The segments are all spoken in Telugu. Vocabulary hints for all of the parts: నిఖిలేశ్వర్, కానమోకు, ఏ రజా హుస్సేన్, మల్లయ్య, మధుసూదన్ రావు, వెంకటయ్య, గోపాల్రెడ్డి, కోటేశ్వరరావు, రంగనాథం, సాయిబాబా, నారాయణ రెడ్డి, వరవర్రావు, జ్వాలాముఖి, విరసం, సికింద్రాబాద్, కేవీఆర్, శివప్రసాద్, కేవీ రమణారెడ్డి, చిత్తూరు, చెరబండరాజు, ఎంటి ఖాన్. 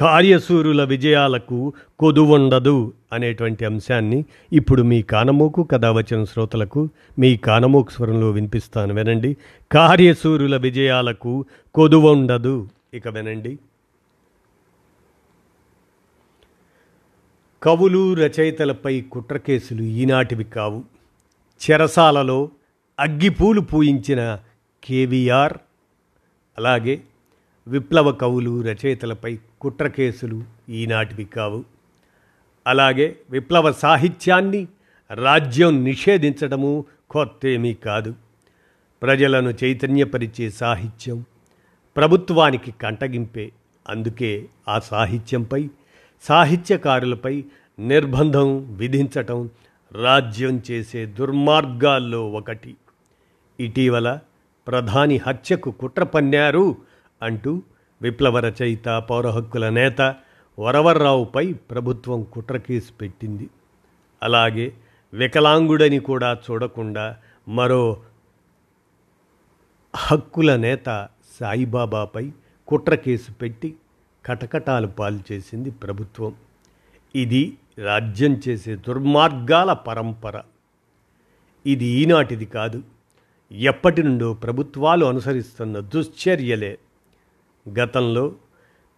కార్య శూరుల విజయాలకు కొదువుండదు అనేటువంటి అంశాన్ని ఇప్పుడు మీ కానమోకు కథావచన శ్రోతలకు మీ కానమోకు స్వరంలో వినిపిస్తాను, వినండి. కార్య శూరుల విజయాలకు కొదువుండదు. ఇక వినండి. కవులు రచయితలపై కుట్రకేసులు ఈనాటివి కావు. చెరసాలలో అగ్గిపూలు పూయించిన కేవీఆర్, అలాగే విప్లవ కవులు రచయితలపై కుట్రకేసులు ఈనాటివి కావు. అలాగే విప్లవ సాహిత్యాన్ని రాజ్యం నిషేధించడము కొత్తేమీ కాదు. ప్రజలను చైతన్యపరిచే సాహిత్యం ప్రభుత్వానికి కంటగింపే. అందుకే ఆ సాహిత్యంపై, సాహిత్యకారులపై నిర్బంధం విధించటం రాజ్యం చేసే దుర్మార్గాల్లో ఒకటి. ఇటీవల ప్రధాని హత్యకు కుట్ర పన్నారు అంటూ విప్లవ రచయిత, పౌరహక్కుల నేత వరవర్రావుపై ప్రభుత్వం కుట్రకేసు పెట్టింది. అలాగే వికలాంగుడని కూడా చూడకుండా మరో హక్కుల నేత సాయిబాబాపై కుట్రకేసు పెట్టి కటకటాలు పాలు చేసింది ప్రభుత్వం. ఇది రాజ్యం చేసే దుర్మార్గాల పరంపర. ఇది ఈనాటిది కాదు, ఎప్పటి నుండో ప్రభుత్వాలు అనుసరిస్తున్న దుశ్చర్యలే. గతంలో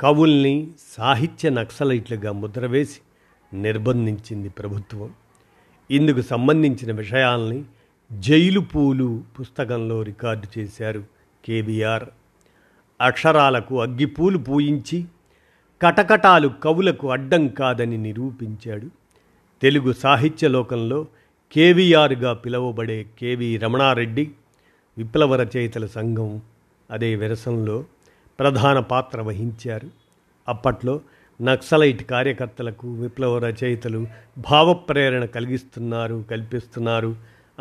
కవుల్ని సాహిత్య నక్సలైట్లుగా ముద్రవేసి నిర్బంధించింది ప్రభుత్వం. ఇందుకు సంబంధించిన విషయాల్ని జైలు పూలు పుస్తకంలో రికార్డు చేశారు కేవీఆర్. అక్షరాలకు అగ్గిపూలు పూయించి కటకటాలు కవులకు అడ్డం కాదని నిరూపించాడు. తెలుగు సాహిత్య లోకంలో కేవీఆర్గా పిలువబడే కేవీ రమణారెడ్డి విప్లవ రచయితల సంఘం అదే విరసంలో ప్రధాన పాత్ర వహించారు. అప్పట్లో నక్సలైట్ కార్యకర్తలకు విప్లవ రచయితలు భావప్రేరణ కల్పిస్తున్నారు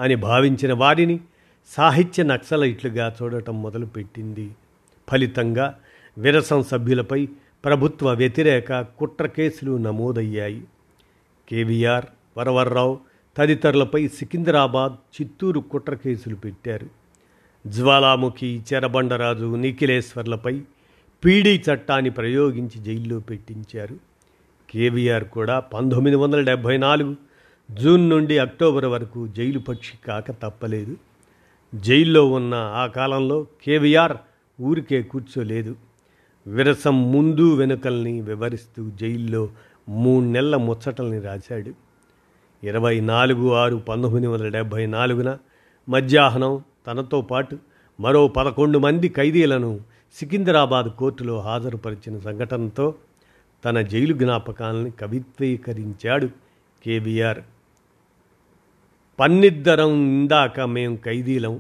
అని భావించిన వారిని సాహిత్య నక్సలైట్లుగా చూడటం మొదలుపెట్టింది. ఫలితంగా విరసం సభ్యులపై ప్రభుత్వ వ్యతిరేక కుట్ర కేసులు నమోదయ్యాయి. కేవీఆర్, వరవర్రావు తదితరులపై సికింద్రాబాద్, చిత్తూరు కుట్ర కేసులు పెట్టారు. జ్వాలాముఖి, చెరబండరాజు, నిఖిలేశ్వర్లపై పీడీ చట్టాన్ని ప్రయోగించి జైల్లో పెట్టించారు. కేవీఆర్ కూడా 1974 జూన్ నుండి అక్టోబర్ వరకు జైలు పక్షి కాక తప్పలేదు. జైల్లో ఉన్న ఆ కాలంలో కేవీఆర్ ఊరికే కూర్చోలేదు. విరసం ముందు వెనుకల్ని వివరిస్తూ జైల్లో 3 నెలల ముచ్చటల్ని రాశాడు. 24/6/1974 మధ్యాహ్నం తనతో పాటు మరో 11 మంది ఖైదీలను సికింద్రాబాద్ కోర్టులో హాజరుపరిచిన సంఘటనతో తన జైలు జ్ఞాపకాలను కవిత్వీకరించాడు కేవీఆర్. "పన్నిద్దరం ఇందాక మేం ఖైదీలం,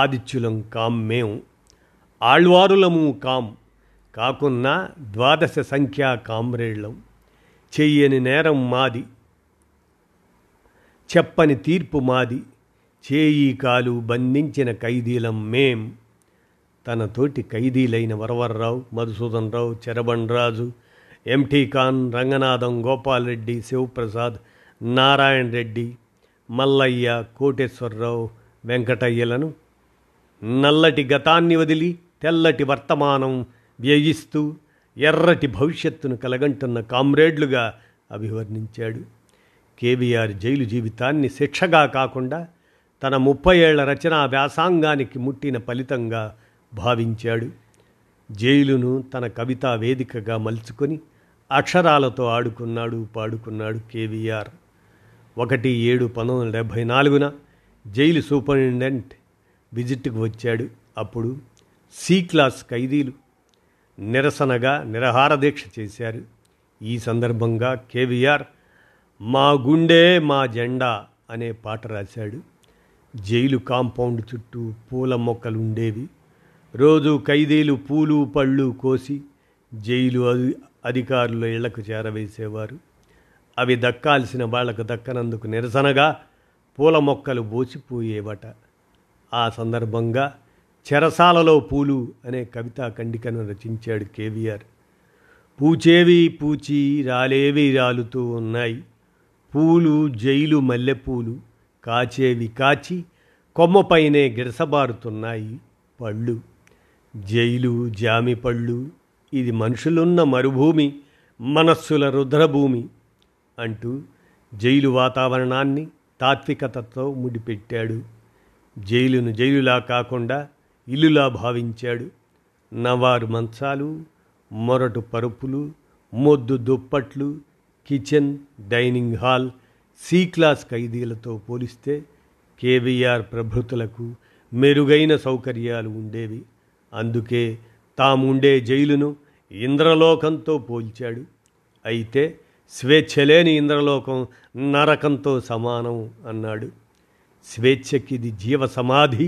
ఆదిత్యులం కాం మేం, ఆళ్వారులము కాం, కాకున్నా 12 సంఖ్యా కామ్రేళ్లం, చెయ్యని నేరం మాది, చెప్పని తీర్పు మాది, చేయి కాలు బంధించిన ఖైదీలం మేం." తనతోటి ఖైదీలైన వరవర్రావు, మధుసూదన్ రావు, చెరబండరాజు, ఎంటి ఖాన్, రంగనాథం, గోపాల్రెడ్డి, శివప్రసాద్, నారాయణ రెడ్డి, మల్లయ్య, కోటేశ్వరరావు, వెంకటయ్యలను నల్లటి గతాన్ని వదిలి తెల్లటి వర్తమానం వ్యయిస్తూ ఎర్రటి భవిష్యత్తును కలగంటున్న కామ్రేడ్లుగా అభివర్ణించాడు. కేవీఆర్ జైలు జీవితాన్ని శిక్షగా కాకుండా తన 30 ఏళ్ల రచనా వ్యాసాంగానికి ముట్టిన ఫలితంగా భావించాడు. జైలును తన కవితా వేదికగా మలుచుకొని అక్షరాలతో ఆడుకున్నాడు, పాడుకున్నాడు కేవీఆర్. 1/7/1974 జైలు సూపరింటెండెంట్ విజిట్కు వచ్చాడు. అప్పుడు C క్లాస్ ఖైదీలు నిరసనగా నిరహార దీక్ష చేశారు. ఈ సందర్భంగా కేవీఆర్ "మా గుండే మా జెండా" అనే పాట రాశాడు. జైలు కాంపౌండ్ చుట్టూ పూల మొక్కలుండేవి. రోజు ఖైదీలు పూలు పళ్ళు కోసి జైలు అధికారుల ఇళ్లకు చేరవేసేవారు. అవి దక్కాల్సిన వాళ్లకు దక్కనందుకు నిరసనగా పూల మొక్కలు బోసిపోయేవట. ఆ సందర్భంగా చెరసాలలో పూలు అనే కవితా ఖండికను రచించాడు కేవీఆర్. పూచేవి పూచి రాలేవి రాలుతూ ఉన్నాయి, పూలు జైలు మల్లెపూలు కాచేవి కాచి కొమ్మపైనే గిరసబారుతున్నాయి పళ్ళు, జైలు జామి పళ్ళు, ఇది మనుషులున్న మరుభూమి, మనస్సుల రుద్రభూమి అంటూ జైలు వాతావరణాన్ని తాత్వికతతో ముడిపెట్టాడు. జైలును జైలులా కాకుండా ఇల్లులా భావించాడు. నవారు మంచాలు, మొరటు పరుపులు, మొద్దు దుప్పట్లు, kitchen, dining hall C class ఖైదీలతో పోలిస్తే కేవీఆర్ ప్రభుతులకు మెరుగైన సౌకర్యాలు ఉండేవి. అందుకే తాముండే జైలును ఇంద్రలోకంతో పోల్చాడు. అయితే స్వేచ్ఛ లేని ఇంద్రలోకం నరకంతో సమానం అన్నాడు. స్వేచ్ఛకిది జీవ సమాధి,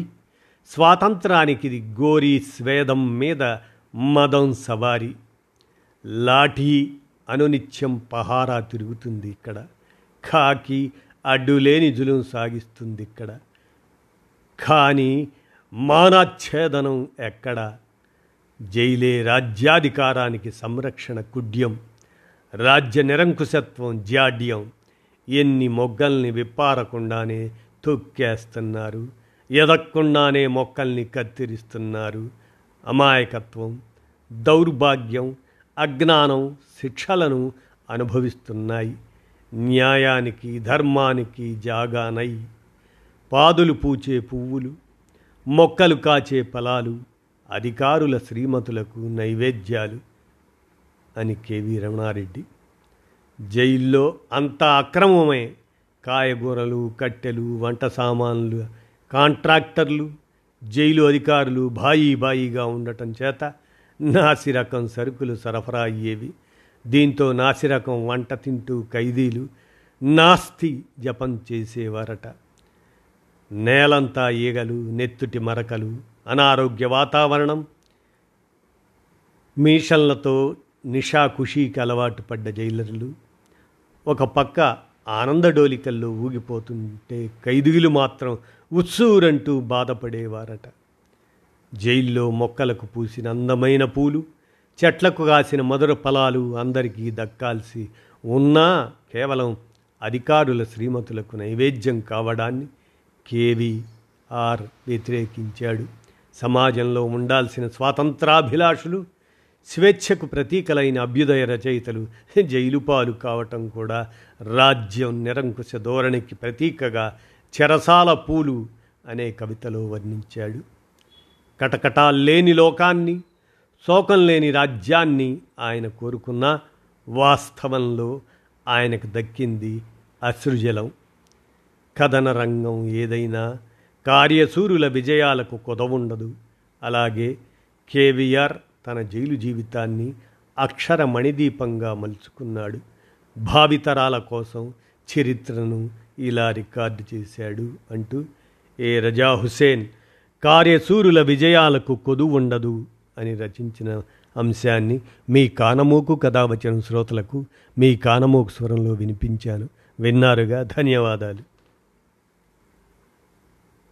స్వాతంత్రానికిది గోరీ స్వేదం మీద మదం సవారి. లాఠీ అనునిత్యం పహారా తిరుగుతుంది ఇక్కడ, ఖాకి అడ్డులేని జులుం సాగిస్తుంది ఇక్కడ, కానీ మానాఛేదనం ఎక్కడ? జైలే రాజ్యాధికారానికి సంరక్షణ కుడ్యం, రాజ్య నిరంకుశత్వం జాడ్యం. ఎన్ని మొగ్గల్ని విప్పారకుండానే తొక్కేస్తున్నారు, ఎదక్కుండానే మొక్కల్ని కత్తిరిస్తున్నారు. అమాయకత్వం, దౌర్భాగ్యం, అజ్ఞానం శిక్షలను అనుభవిస్తున్నాయి. న్యాయానికి ధర్మానికి జాగానై పాదులు పూచే పువ్వులు, మొక్కలు కాచే ఫలాలు, అధికారుల శ్రీమతులకు నైవేద్యాలు అని కేవీ రమణారెడ్డి. జైల్లో అంతా అక్రమమే. కాయగూరలు, కట్టెలు, వంట సామాన్లు కాంట్రాక్టర్లు, జైలు అధికారులు బాయి బాయిగా ఉండటం చేత నాసిరకం సరుకులు సరఫరా అయ్యేవి. దీంతో నాసిరకం వంట తింటూ ఖైదీలు నాస్తి జపం చేసేవారట. నేలంతా ఈగలు, నెత్తుటి మరకలు, అనారోగ్య వాతావరణం. మీషన్లతో నిషాకుషీకి అలవాటు పడ్డ జైలర్లు ఒక పక్క ఆనందడోలికల్లో ఊగిపోతుంటే ఖైదీలు మాత్రం ఉత్సూరంటూ బాధపడేవారట. జైల్లో మొక్కలకు పూసిన అందమైన పూలు, చెట్లకు కాసిన మధుర ఫలాలు అందరికీ దక్కాల్సి ఉన్నా కేవలం అధికారుల శ్రీమతులకు నైవేద్యం కావడాన్ని కేవీఆర్ వ్యతిరేకించాడు. సమాజంలో ఉండాల్సిన స్వాతంత్రాభిలాషులు, స్వేచ్ఛకు ప్రతీకలైన అభ్యుదయ రచయితలు జైలుపాలు కావటం కూడా రాజ్యం నిరంకుశ ధోరణికి ప్రతీకగా చెరసాల పూలు అనే కవితలో వర్ణించాడు. కటకటాలు లేని లోకాన్ని, శోకం లేని రాజ్యాన్ని ఆయన కోరుకున్న వాస్తవంలో ఆయనకు దక్కింది అశ్రుజలం. కథన రంగం ఏదైనా కార్య శూరుల విజయాలకు కొదువుండదు. అలాగే కేవీఆర్ తన జైలు జీవితాన్ని అక్షర మణిదీపంగా మలుచుకున్నాడు. భావితరాల కోసం చరిత్రను ఇలా రికార్డు చేశాడు అంటూ ఏ రజా హుస్సేన్ కార్యశూరుల విజయాలకు కొదువుండదు అని రచించిన అంశాన్ని మీ కానమోకు కథావచనం శ్రోతలకు మీ కానమోకు స్వరంలో వినిపించాను. విన్నారుగా, ధన్యవాదాలు.